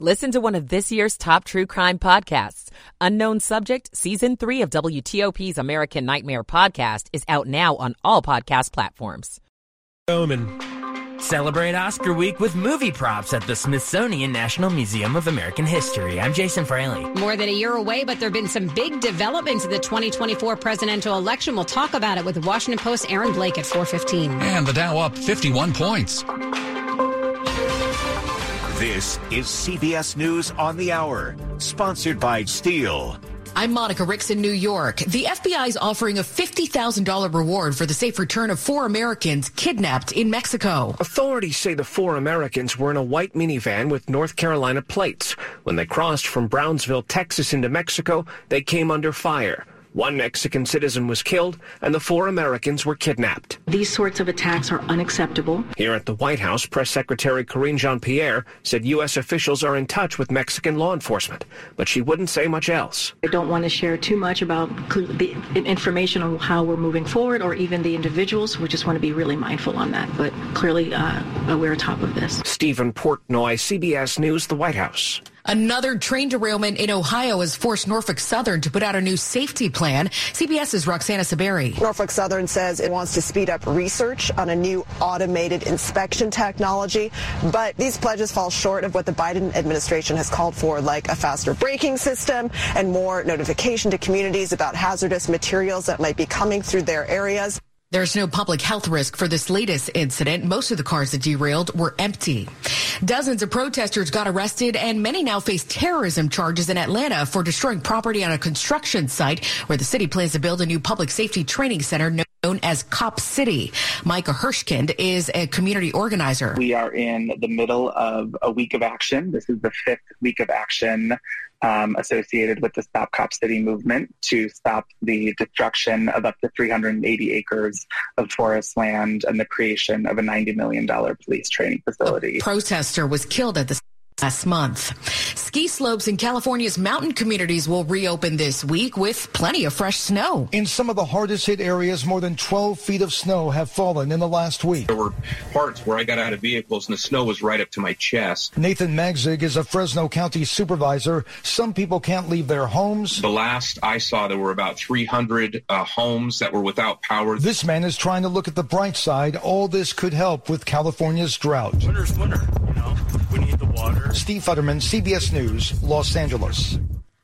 Listen to one of this year's top true crime podcasts. Unknown Subject, Season 3 of WTOP's American Nightmare Podcast is out now on all podcast platforms. Celebrate Oscar week with movie props at the Smithsonian National Museum of American History. I'm Jason Fraley. More than a year away, but there have been some big developments in the 2024 presidential election. We'll talk about it with Washington Post's Aaron Blake at 4:15. And the Dow up 51 points. This is CBS News on the Hour, sponsored by Steel. I'm Monica Ricks in New York. The FBI is offering a $50,000 reward for the safe return of four Americans kidnapped in Mexico. Authorities say the four Americans were in a white minivan with North Carolina plates. When they crossed from Brownsville, Texas into Mexico, they came under fire. One Mexican citizen was killed, and the four Americans were kidnapped. These sorts of attacks are unacceptable. Here at the White House, Press Secretary Karine Jean-Pierre said U.S. officials are in touch with Mexican law enforcement, but she wouldn't say much else. I don't want to share too much about the information on how we're moving forward or even the individuals. We just want to be really mindful on that, but clearly we're atop of this. Stephen Portnoy, CBS News, the White House. Another train derailment in Ohio has forced Norfolk Southern to put out a new safety plan. CBS's Roxana Saberi. Norfolk Southern says it wants to speed up research on a new automated inspection technology, but these pledges fall short of what the Biden administration has called for, like a faster braking system and more notification to communities about hazardous materials that might be coming through their areas. There's no public health risk for this latest incident. Most of the cars that derailed were empty. Dozens of protesters got arrested, and many now face terrorism charges in Atlanta for destroying property on a construction site where the city plans to build a new public safety training center known as Cop City. Micah Hirschkind is a community organizer. We are in the middle of a week of action. This is the fifth week of action associated with the Stop Cop City movement to stop the destruction of up to 380 acres of forest land and the creation of a $90 million police training facility. A protester was killed at the last month. Ski slopes in California's mountain communities will reopen this week with plenty of fresh snow. In some of the hardest hit areas, more than 12 feet of snow have fallen in the last week. There were parts where I got out of vehicles and the snow was right up to my chest. Nathan Magzig is a Fresno County supervisor. Some people can't leave their homes. The last I saw, there were about 300 homes that were without power. This man is trying to look at the bright side. All this could help with California's drought. Winter's winter, you know. We need the water. Steve Futterman, CBS News, Los Angeles.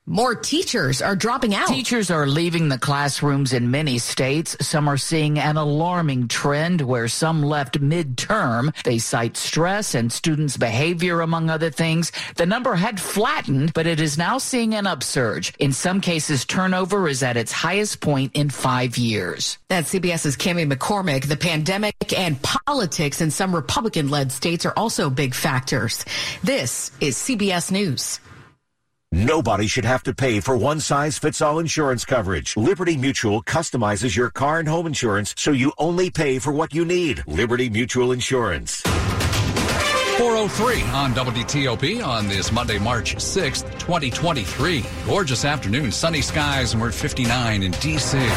More teachers are dropping out. Teachers are leaving the classrooms in many states. Some are seeing an alarming trend where some left midterm. They cite stress and students' behavior, among other things. The number had flattened, but it is now seeing an upsurge. In some cases, turnover is at its highest point in 5 years. That's CBS's Cammie McCormick. The pandemic and politics in some Republican-led states are also big factors. This is CBS News. Nobody should have to pay for one-size-fits-all insurance coverage. Liberty Mutual customizes your car and home insurance so you only pay for what you need. Liberty Mutual Insurance. 403 on WTOP on this Monday, March 6th, 2023. Gorgeous afternoon, sunny skies, and we're at 59 in D.C.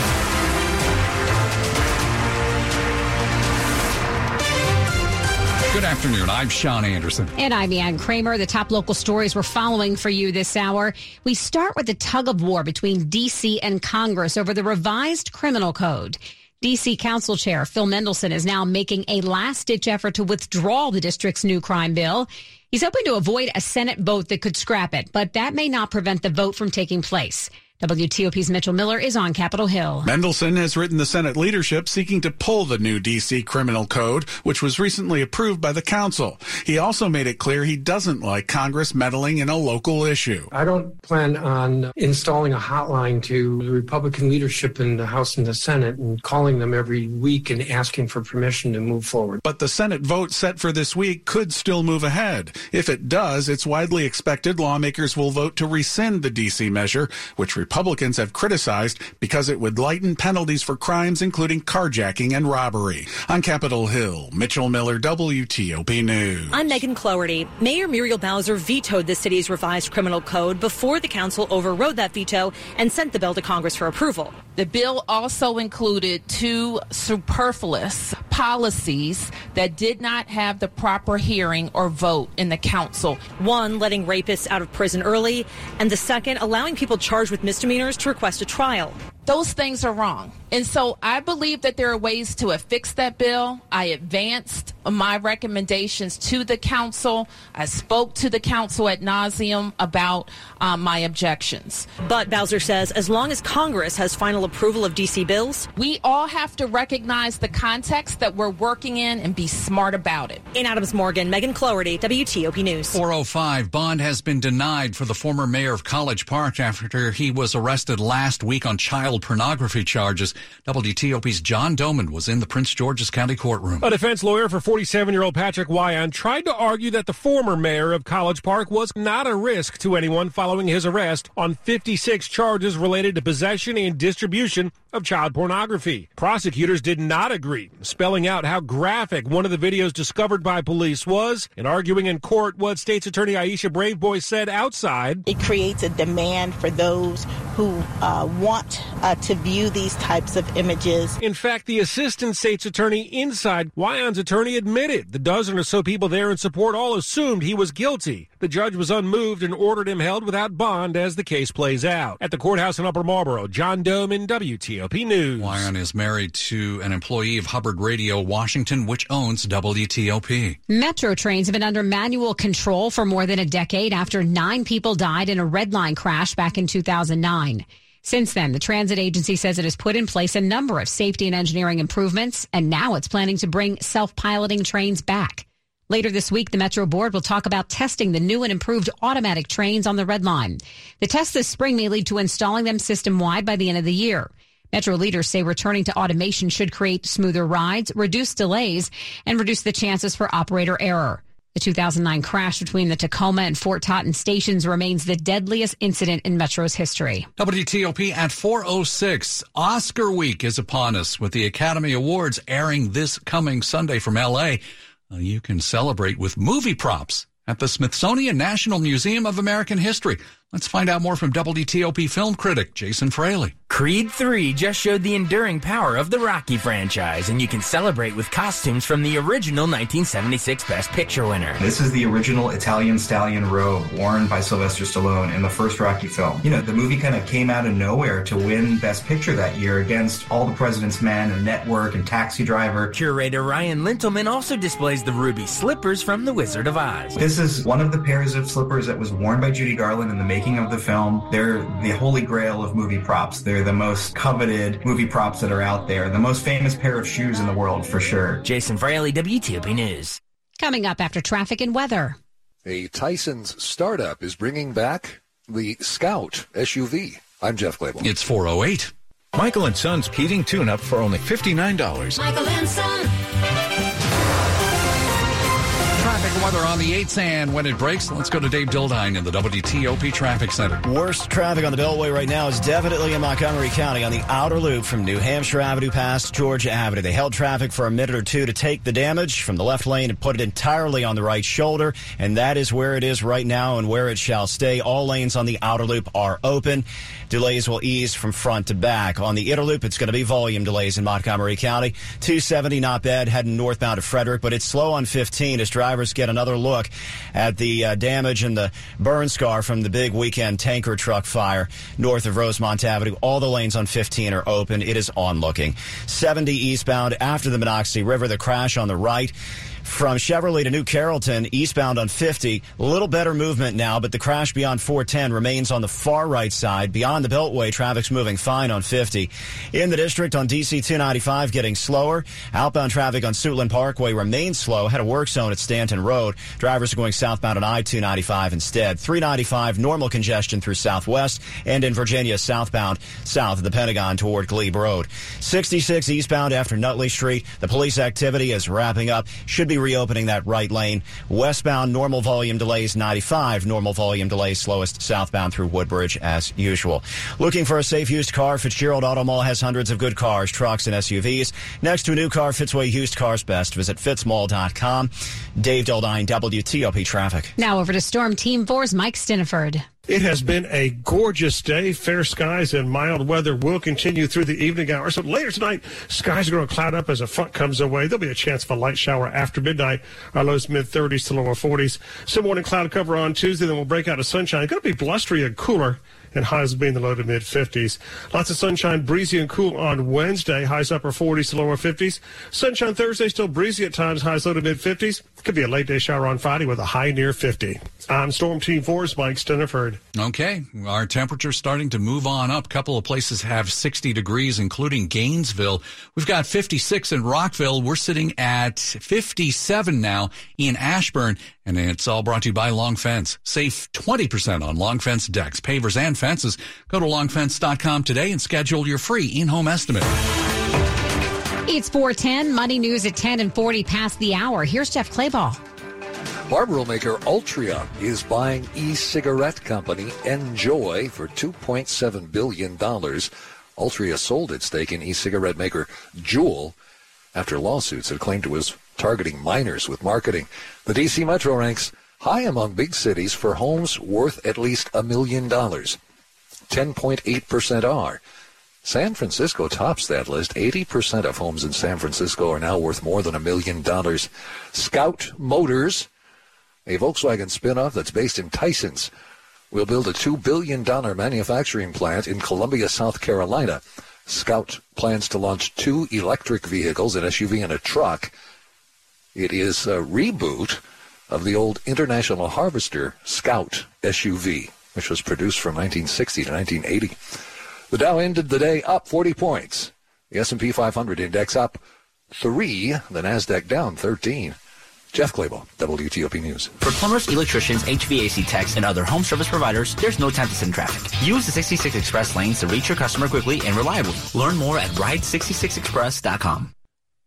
Good afternoon. I'm Sean Anderson. And I'm Ann Kramer. The top local stories we're following for you this hour. We start with the tug of war between D.C. and Congress over the revised criminal code. D.C. Council Chair Phil Mendelson is now making a last-ditch effort to withdraw the district's new crime bill. He's hoping to avoid a Senate vote that could scrap it, but that may not prevent the vote from taking place. WTOP's Mitchell Miller is on Capitol Hill. Mendelson has written the Senate leadership seeking to pull the new D.C. criminal code, which was recently approved by the council. He also made it clear he doesn't like Congress meddling in a local issue. I don't plan on installing a hotline to the Republican leadership in the House and the Senate and calling them every week and asking for permission to move forward. But the Senate vote set for this week could still move ahead. If it does, it's widely expected lawmakers will vote to rescind the D.C. measure, which Republicans have criticized because it would lighten penalties for crimes including carjacking and robbery. On Capitol Hill, Mitchell Miller, WTOP News. I'm Megan Cloherty. Mayor Muriel Bowser vetoed the city's revised criminal code before the council overrode that veto and sent the bill to Congress for approval. The bill also included two superfluous policies that did not have the proper hearing or vote in the council. One, letting rapists out of prison early, and the second, allowing people charged with misdemeanors to request a trial. Those things are wrong. And so I believe that there are ways to affix that bill. I advanced my recommendations to the council. I spoke to the council ad nauseum about my objections. But Bowser says as long as Congress has final approval of D.C. bills, we all have to recognize the context that we're working in and be smart about it. In Adams Morgan, Megan Cloherty, WTOP News. 405, bond has been denied for the former mayor of College Park after he was arrested last week on child pornography charges. WTOP's John Domen was in the Prince George's County courtroom. A defense lawyer for 47-year-old Patrick Wyon tried to argue that the former mayor of College Park was not a risk to anyone following his arrest on 56 charges related to possession and distribution of child pornography. Prosecutors did not agree, spelling out how graphic one of the videos discovered by police was and arguing in court what state's attorney Aisha Braveboy said outside. It creates a demand for those who want to view these types of images. In fact, the assistant state's attorney inside Wyon's attorney admitted the dozen or so people there in support all assumed he was guilty. The judge was unmoved and ordered him held without bond as the case plays out. At the courthouse in Upper Marlboro, John Domen, WTOP News. Wyon is married to an employee of Hubbard Radio Washington, which owns WTOP. Metro trains have been under manual control for more than a decade after 9 people died in a Red Line crash back in 2009. Since then, the transit agency says it has put in place a number of safety and engineering improvements, and now it's planning to bring self-piloting trains back. Later this week, the Metro Board will talk about testing the new and improved automatic trains on the Red Line. The tests this spring may lead to installing them system-wide by the end of the year. Metro leaders say returning to automation should create smoother rides, reduce delays, and reduce the chances for operator error. The 2009 crash between the Tacoma and Fort Totten stations remains the deadliest incident in Metro's history. WTOP at 4:06. Oscar week is upon us with the Academy Awards airing this coming Sunday from L.A. You can celebrate with movie props at the Smithsonian National Museum of American History. Let's find out more from WTOP film critic Jason Fraley. Creed 3 just showed the enduring power of the Rocky franchise, and you can celebrate with costumes from the original 1976 Best Picture winner. This is the original Italian stallion robe worn by Sylvester Stallone in the first Rocky film. You know, the movie kind of came out of nowhere to win Best Picture that year against All the President's Men and Network and Taxi Driver. Curator Ryan Lintelman also displays the ruby slippers from The Wizard of Oz. This is one of the pairs of slippers that was worn by Judy Garland in the making of the film. They're the holy grail of movie props. They're the most coveted movie props that are out there. The most famous pair of shoes in the world, for sure. Jason Fraley, WTOP News. Coming up after traffic and weather. A Tyson's startup is bringing back the Scout SUV. I'm Jeff Clabaugh. It's 4:08. Michael & Son's heating tune-up for only $59. Michael & Son. Weather on the 8s, and when it breaks, let's go to Dave Dildine in the WTOP Traffic Center. Worst traffic on the Beltway right now is definitely in Montgomery County on the outer loop from New Hampshire Avenue past Georgia Avenue. They held traffic for a minute or two to take the damage from the left lane and put it entirely on the right shoulder, and that is where it is right now and where it shall stay. All lanes on the outer loop are open. Delays will ease from front to back. On the inner loop, it's going to be volume delays in Montgomery County. 270 not bad heading northbound to Frederick, but it's slow on 15 as drivers get another look at the damage and the burn scar from the big weekend tanker truck fire north of Rosemont Avenue. All the lanes on 15 are open. It is onlooking. 70 eastbound after the Monocacy River, the crash on the right. From Chevrolet to New Carrollton, eastbound on 50, a little better movement now, but the crash beyond 410 remains on the far right side. Beyond the Beltway, traffic's moving fine on 50. In the district on DC 295, getting slower. Outbound traffic on Suitland Parkway remains slow. Had a work zone at Stanton Road. Drivers are going southbound on I-295 instead. 395, normal congestion through Southwest, and in Virginia, southbound south of the Pentagon toward Glebe Road. 66 eastbound after Nutley Street. The police activity is wrapping up. Should be reopening that right lane. Westbound, normal volume delays, 95. Normal volume delays, slowest southbound through Woodbridge as usual. Looking for a safe used car? Fitzgerald Auto Mall has hundreds of good cars, trucks, and SUVs. Next to a new car, Fitzway Used Cars Best. Visit fitzmall.com. Dave Dildine, WTOP Traffic. Now over to Storm Team 4's Mike Stinneford. It has been a gorgeous day. Fair skies and mild weather will continue through the evening hours. So later tonight, skies are going to cloud up as a front comes away. There'll be a chance of a light shower after midnight. Our lows mid-30s to lower 40s. Some morning cloud cover on Tuesday, then we'll break out of sunshine. It's going to be blustery and cooler, and highs will be in the low to mid-50s. Lots of sunshine, breezy and cool on Wednesday. Highs upper 40s to lower 50s. Sunshine Thursday, still breezy at times. Highs low to mid-50s. Could be a late-day shower on Friday with a high near 50. I'm Storm Team 4's Mike Stinneford. Okay, our temperature's starting to move on up. A couple of places have 60 degrees, including Gainesville. We've got 56 in Rockville. We're sitting at 57 now in Ashburn. And it's all brought to you by Long Fence. Save 20% on Long Fence decks, pavers, and fences. Go to longfence.com today and schedule your free in-home estimate. It's 4:10, Money News at 10 and 40 past the hour. Here's Jeff Clabaugh. Marlboro maker Altria is buying e-cigarette company Enjoy for $2.7 billion. Altria sold its stake in e-cigarette maker Juul after lawsuits had claimed it was targeting minors with marketing. The D.C. Metro ranks high among big cities for homes worth at least $1 million. 10.8% are. San Francisco tops that list. 80% of homes in San Francisco are now worth more than $1 million. Scout Motors, a Volkswagen spinoff that's based in Tysons, will build a $2 billion manufacturing plant in Columbia, South Carolina. Scout plans to launch two electric vehicles, an SUV and a truck. It is a reboot of the old International Harvester Scout SUV, which was produced from 1960 to 1980. The Dow ended the day up 40 points. The S&P 500 index up 3, the NASDAQ down 13. Jeff Clabaugh, WTOP News. For plumbers, electricians, HVAC techs, and other home service providers, there's no time to sit in traffic. Use the 66 Express lanes to reach your customer quickly and reliably. Learn more at ride66express.com.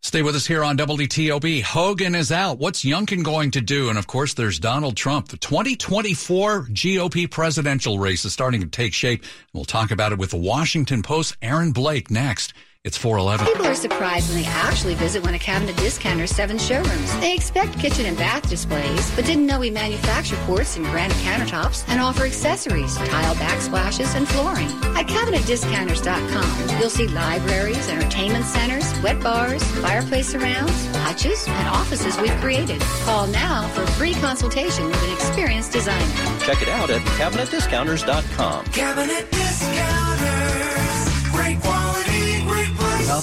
Stay with us here on WTOP. Hogan is out. What's Youngkin going to do? And, of course, there's Donald Trump. The 2024 GOP presidential race is starting to take shape. We'll talk about it with the Washington Post's Aaron Blake next. It's 4:11. People are surprised when they actually visit one of Cabinet Discounters' 7 showrooms. They expect kitchen and bath displays, but didn't know we manufacture quartz and granite countertops and offer accessories, tile backsplashes, and flooring. At CabinetDiscounters.com, you'll see libraries, entertainment centers, wet bars, fireplace surrounds, hutches, and offices we've created. Call now for a free consultation with an experienced designer. Check it out at CabinetDiscounters.com. Cabinet Discounters, great quality. Without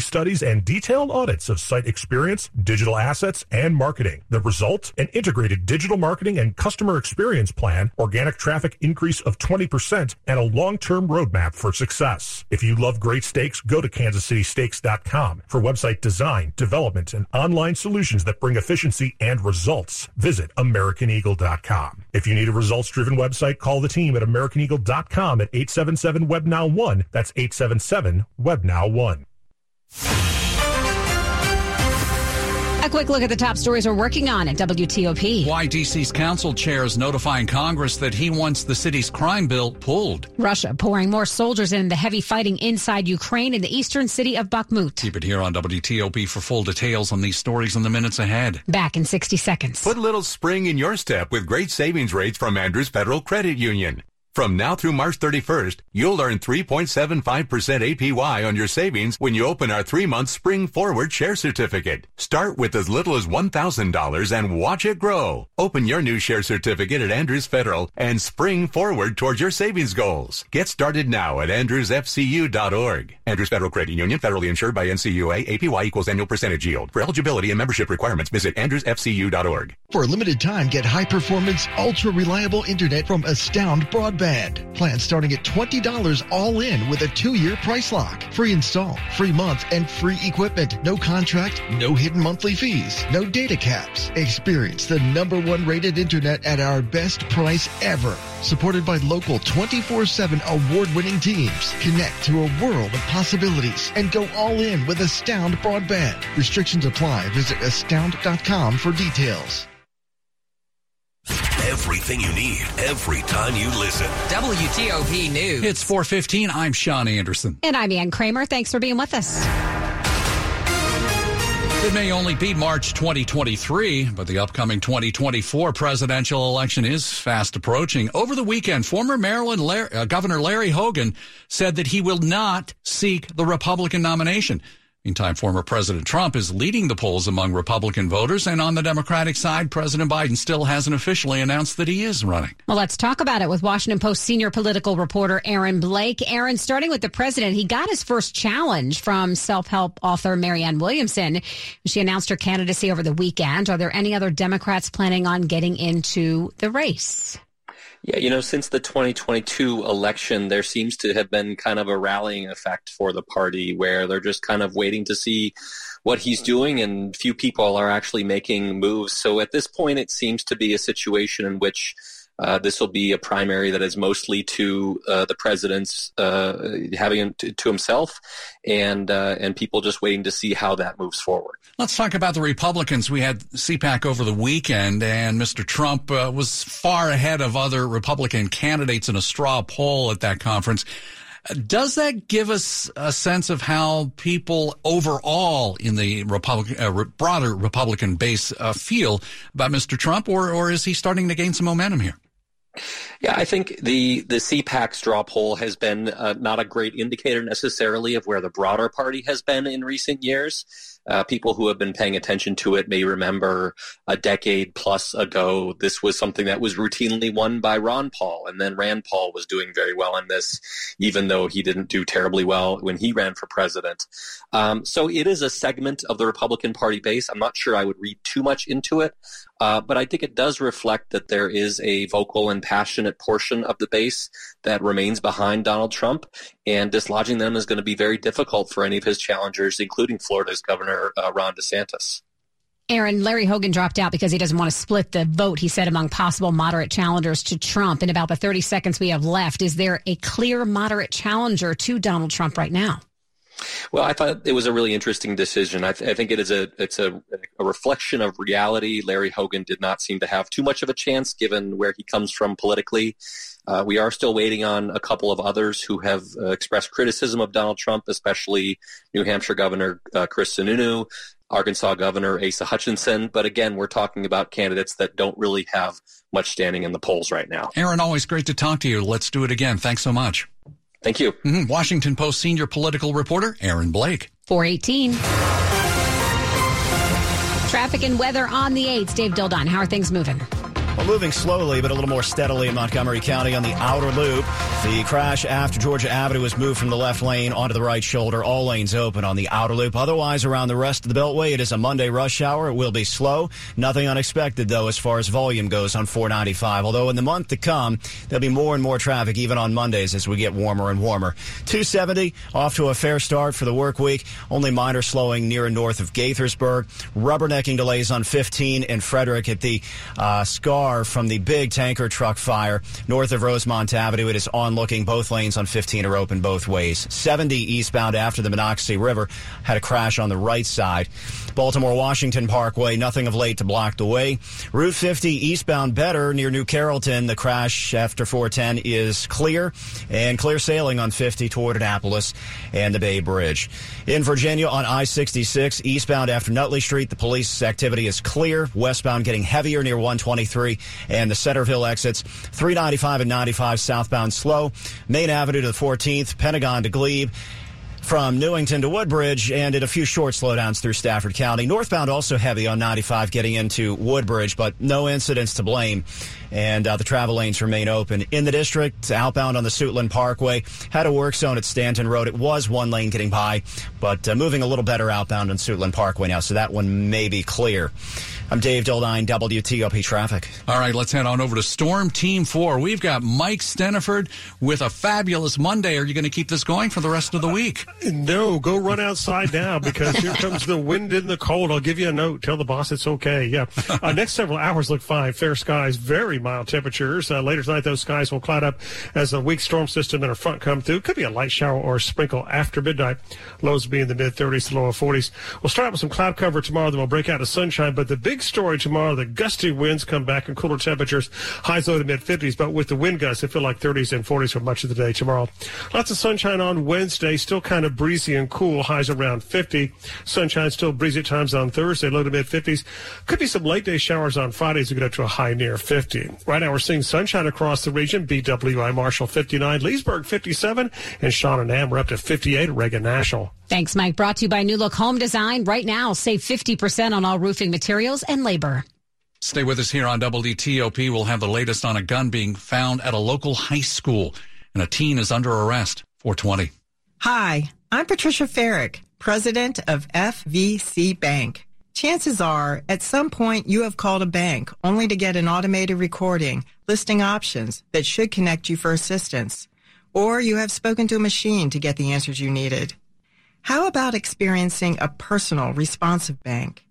studies and detailed audits of site experience, digital assets, and marketing. The result? An integrated digital marketing and customer experience plan, organic traffic increase of 20%, and a long-term roadmap for success. If you love great steaks, go to KansasCitySteaks.com for website design, development, and online solutions that bring efficiency and results. Visit AmericanEagle.com. If you need a results-driven website, call the team at AmericanEagle.com at 877-WEBNOW1. That's 877-WEBNOW1. A quick look at the top stories we're working on at WTOP. Why D.C.'s council chair is notifying Congress that he wants the city's crime bill pulled. Russia pouring more soldiers in the heavy fighting inside Ukraine in the eastern city of Bakhmut. Keep it here on WTOP for full details on these stories in the minutes ahead. Back in 60 seconds. Put a little spring in your step with great savings rates from Andrews Federal Credit Union. From now through March 31st, you'll earn 3.75% APY on your savings when you open our 3-month Spring Forward Share Certificate. Start with as little as $1,000 and watch it grow. Open your new share certificate at Andrews Federal and spring forward towards your savings goals. Get started now at andrewsfcu.org. Andrews Federal Credit Union, federally insured by NCUA. APY equals annual percentage yield. For eligibility and membership requirements, visit andrewsfcu.org. For a limited time, get high-performance, ultra-reliable internet from Astound Broadband. Plans starting at $20 all in with a 2-year price lock. Free install, free month, and free equipment. No contract, no hidden monthly fees, no data caps. Experience the #1 rated internet at our best price ever. Supported by local 24/7 award-winning teams. Connect to a world of possibilities and go all in with Astound Broadband. Restrictions apply. Visit astound.com for details. Everything you need, every time you listen. WTOP News. It's 4:15. I'm Sean Anderson. And I'm Ann Kramer. Thanks for being with us. It may only be March 2023, but the upcoming 2024 presidential election is fast approaching. Over the weekend, former Maryland Governor Larry Hogan said that he will not seek the Republican nomination. Meantime, former President Trump is leading the polls among Republican voters, and on the Democratic side, President Biden still hasn't officially announced that he is running. Well, let's talk about it with Washington Post senior political reporter Aaron Blake. Aaron, starting with the president, he got his first challenge from self-help author Marianne Williamson. She announced her candidacy over the weekend. Are there any other Democrats planning on getting into the race? Yeah, since the 2022 election, there seems to have been kind of a rallying effect for the party where they're just kind of waiting to see what he's doing, and few people are actually making moves. So at this point, it seems to be a situation in which this will be a primary that is mostly to the president's having him to himself, and people just waiting to see how that moves forward. Let's talk about the Republicans. We had CPAC over the weekend, and Mr. Trump was far ahead of other Republican candidates in a straw poll at that conference. Does that give us a sense of how people overall in the broader Republican base feel about Mr. Trump, or is he starting to gain some momentum here? Yeah, I think the CPAC straw poll has been not a great indicator necessarily of where the broader party has been in recent years. People who have been paying attention to it may remember a decade plus ago, this was something that was routinely won by Ron Paul. And then Rand Paul was doing very well in this, even though he didn't do terribly well when he ran for president. So it is a segment of the Republican Party base. I'm not sure I would read too much into it, but I think it does reflect that there is a vocal and passionate portion of the base that remains behind Donald Trump. And dislodging them is going to be very difficult for any of his challengers, including Florida's governor, Ron DeSantis. Aaron, Larry Hogan dropped out because he doesn't want to split the vote, he said, among possible moderate challengers to Trump. In about the 30 seconds we have left, is there a clear moderate challenger to Donald Trump right now? Well, I thought it was a really interesting decision. I think it's a reflection of reality. Larry Hogan did not seem to have too much of a chance given where he comes from politically. We are still waiting on a couple of others who have expressed criticism of Donald Trump, especially New Hampshire Governor Chris Sununu, Arkansas Governor Asa Hutchinson. But again, we're talking about candidates that don't really have much standing in the polls right now. Aaron, always great to talk to you. Let's do it again. Thanks so much. Thank you. Mm-hmm. Washington Post senior political reporter Aaron Blake. 418. Traffic and weather on the 8s. Dave Dildine, how are things moving? Well, moving slowly, but a little more steadily in Montgomery County on the outer loop. The crash after Georgia Avenue was moved from the left lane onto the right shoulder. All lanes open on the outer loop. Otherwise, around the rest of the Beltway, it is a Monday rush hour. It will be slow. Nothing unexpected, though, as far as volume goes on 495. Although in the month to come, there'll be more and more traffic, even on Mondays, as we get warmer and warmer. 270, off to a fair start for the work week. Only minor slowing near and north of Gaithersburg. Rubbernecking delays on 15 in Frederick at the Scar from the big tanker truck fire north of Rosemont Avenue. It is onlooking. Both lanes on 15 are open both ways. 70 eastbound after the Monocacy River had a crash on the right side. Baltimore-Washington Parkway, nothing of late to block the way. Route 50 eastbound better near New Carrollton. The crash after 410 is clear, and clear sailing on 50 toward Annapolis and the Bay Bridge. In Virginia on I-66 eastbound after Nutley Street, the police activity is clear. Westbound getting heavier near 123. Saberi and the Centerville exits, 395 and 95 southbound slow, Main Avenue to the 14th, Pentagon to Glebe, from Newington to Woodbridge, and at a few short slowdowns through Stafford County. Northbound also heavy on 95 getting into Woodbridge, but no incidents to blame. And the travel lanes remain open. In the district, outbound on the Suitland Parkway, had a work zone at Stanton Road. It was one lane getting by, but moving a little better outbound on Suitland Parkway now, so that one may be clear. I'm Dave Dildine, WTOP Traffic. All right, let's head on over to Storm Team 4. We've got Mike Stinneford with a fabulous Monday. Are you going to keep this going for the rest of the week? No, go run outside now, because here comes the wind and the cold. I'll give you a note. Tell the boss it's okay. Yeah. Next several hours look fine. Fair skies, very mild temperatures. Later tonight, those skies will cloud up as a weak storm system and a front come through. Could be a light shower or a sprinkle after midnight. Lows will be in the mid-30s to lower 40s. We'll start out with some cloud cover tomorrow, then we'll break out to sunshine, but the big story tomorrow, the gusty winds come back and cooler temperatures, highs low to mid-50s, but with the wind gusts, it feel like 30s and 40s for much of the day tomorrow. Lots of sunshine on Wednesday, still kind of breezy and cool, highs around 50. Sunshine still breezy at times on Thursday, low to mid-50s. Could be some late-day showers on Fridays to get up to a high near 50. Right now, we're seeing sunshine across the region. BWI Marshall 59, Leesburg 57, and Sean and Am are up to 58 at Reagan National. Thanks, Mike. Brought to you by New Look Home Design. Right now, save 50% on all roofing materials and labor. Stay with us here on WTOP. We'll have the latest on a gun being found at a local high school, and a teen is under arrest. 420. Hi, I'm Patricia Farrick, president of FVC Bank. Chances are, at some point, you have called a bank only to get an automated recording listing options that should connect you for assistance, or you have spoken to a machine to get the answers you needed. How about experiencing a personal, responsive bank?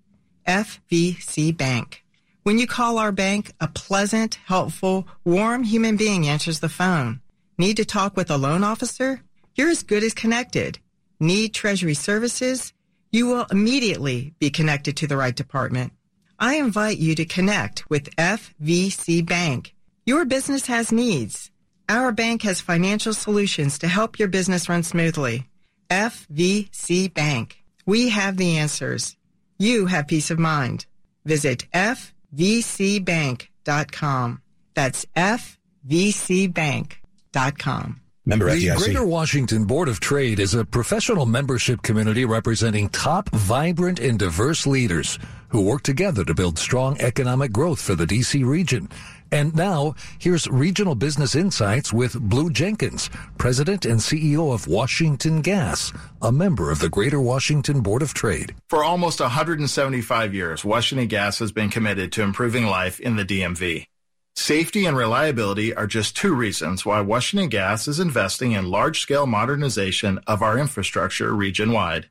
FVC Bank. When you call our bank, a pleasant, helpful, warm human being answers the phone. Need to talk with a loan officer? You're as good as connected. Need treasury services? You will immediately be connected to the right department. I invite you to connect with FVC Bank. Your business has needs. Our bank has financial solutions to help your business run smoothly. FVC Bank. We have the answers. You have peace of mind. Visit fvcbank.com. That's fvcbank.com. Member FDIC. The Greater Washington Board of Trade is a professional membership community representing top, vibrant, and diverse leaders who work together to build strong economic growth for the D.C. region. And now, here's Regional Business Insights with Blue Jenkins, President and CEO of Washington Gas, a member of the Greater Washington Board of Trade. For almost 175 years, Washington Gas has been committed to improving life in the DMV. Safety and reliability are just two reasons why Washington Gas is investing in large-scale modernization of our infrastructure region-wide.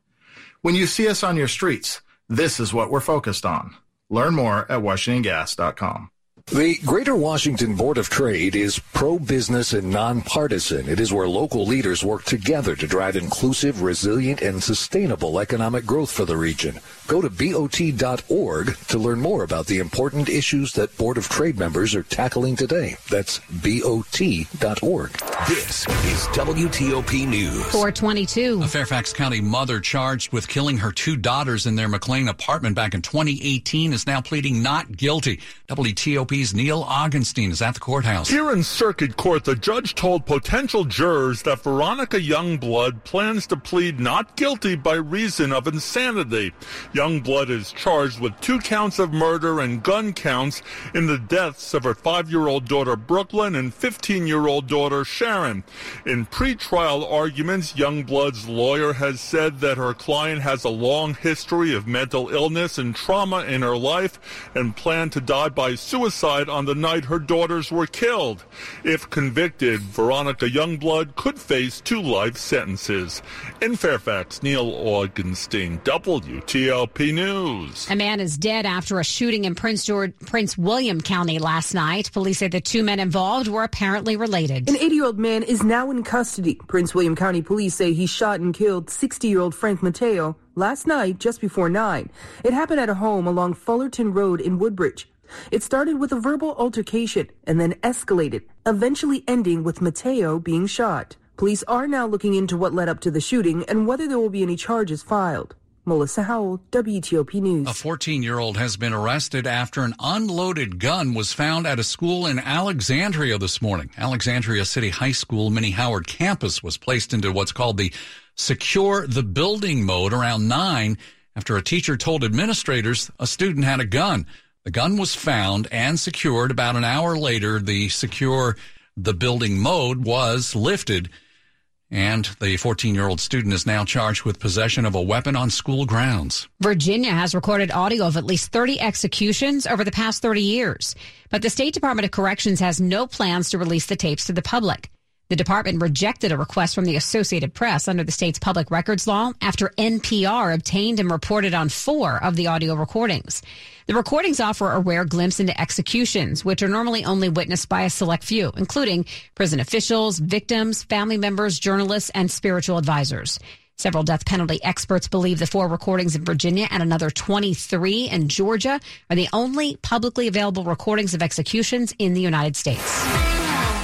When you see us on your streets, this is what we're focused on. Learn more at WashingtonGas.com. The Greater Washington Board of Trade is pro-business and nonpartisan. It is where local leaders work together to drive inclusive, resilient, and sustainable economic growth for the region. Go to BOT.org to learn more about the important issues that Board of Trade members are tackling today. That's BOT.org. This is WTOP News. 422. A Fairfax County mother charged with killing her two daughters in their McLean apartment back in 2018 is now pleading not guilty. WTOP Neil Augenstein is at the courthouse. Here in Circuit Court, the judge told potential jurors that Veronica Youngblood plans to plead not guilty by reason of insanity. Youngblood is charged with 2 counts of murder and gun counts in the deaths of her 5-year-old daughter Brooklyn and 15-year-old daughter Sharon. In pre-trial arguments, Youngblood's lawyer has said that her client has a long history of mental illness and trauma in her life and planned to die by suicide on the night her daughters were killed. If convicted, Veronica Youngblood could face 2 life sentences. In Fairfax, Neil Augenstein, WTOP News. A man is dead after a shooting in Prince William County last night. Police say the 2 men involved were apparently related. An 80-year-old man is now in custody. Prince William County police say he shot and killed 60-year-old Frank Mateo last night just before 9. It happened at a home along Fullerton Road in Woodbridge. It started with a verbal altercation and then escalated, eventually ending with Mateo being shot. Police are now looking into what led up to the shooting and whether there will be any charges filed. Melissa Howell, WTOP News. A 14-year-old has been arrested after an unloaded gun was found at a school in Alexandria this morning. Alexandria City High School Minnie Howard campus was placed into what's called the secure the building mode around 9 after a teacher told administrators a student had a gun. The gun was found and secured. About an hour later, the secure the building mode was lifted, and the 14-year-old student is now charged with possession of a weapon on school grounds. Virginia has recorded audio of at least 30 executions over the past 30 years, but the State Department of Corrections has no plans to release the tapes to the public. The department rejected a request from the Associated Press under the state's public records law after NPR obtained and reported on 4 of the audio recordings. The recordings offer a rare glimpse into executions, which are normally only witnessed by a select few, including prison officials, victims, family members, journalists, and spiritual advisors. Several death penalty experts believe the 4 recordings in Virginia and another 23 in Georgia are the only publicly available recordings of executions in the United States.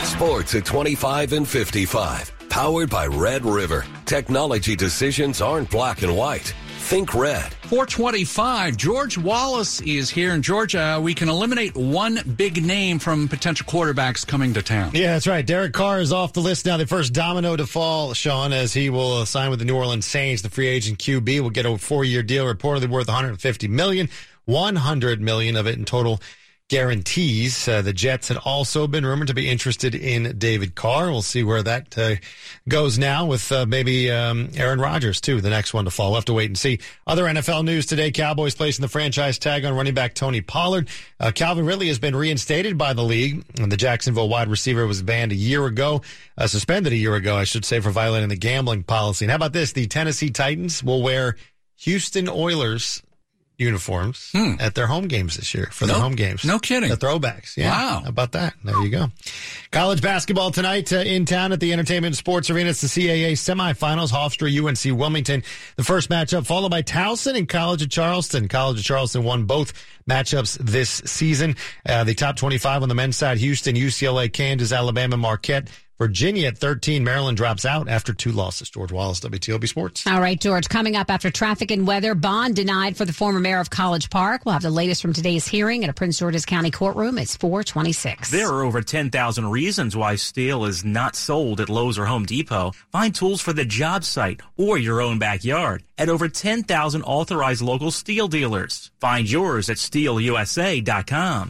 Sports at 25 and 55. Powered by Red River. Technology decisions aren't black and white. Think red. 425, George Wallace is here in Georgia. We can eliminate one big name from potential quarterbacks coming to town. Yeah, that's right. Derek Carr is off the list now. The first domino to fall, Sean, as he will sign with the New Orleans Saints. The free agent QB will get a 4-year deal reportedly worth $150 million. $100 million of it in total guarantees. The Jets had also been rumored to be interested in David Carr. We'll see where that goes now with maybe Aaron Rodgers, too, the next one to fall. We'll have to wait and see. Other NFL news today, Cowboys placing the franchise tag on running back Tony Pollard. Calvin Ridley has been reinstated by the league, and the Jacksonville wide receiver was banned suspended a year ago, for violating the gambling policy. And how about this? The Tennessee Titans will wear Houston Oilers uniforms at their home games this year for their home games. No kidding. The throwbacks. Yeah. Wow. How about that? There you go. College basketball tonight in town at the Entertainment and Sports Arena. It's the CAA semifinals, Hofstra, UNC, Wilmington. The first matchup followed by Towson and College of Charleston. College of Charleston won both matchups this season. The top 25 on the men's side, Houston, UCLA, Kansas, Alabama, Marquette. Virginia at 13. Maryland drops out after 2 losses. George Wallace, WTOP Sports. All right, George. Coming up after traffic and weather, bond denied for the former mayor of College Park. We'll have the latest from today's hearing at a Prince George's County courtroom. It's 426. There are over 10,000 reasons why steel is not sold at Lowe's or Home Depot. Find tools for the job site or your own backyard at over 10,000 authorized local steel dealers. Find yours at steelusa.com.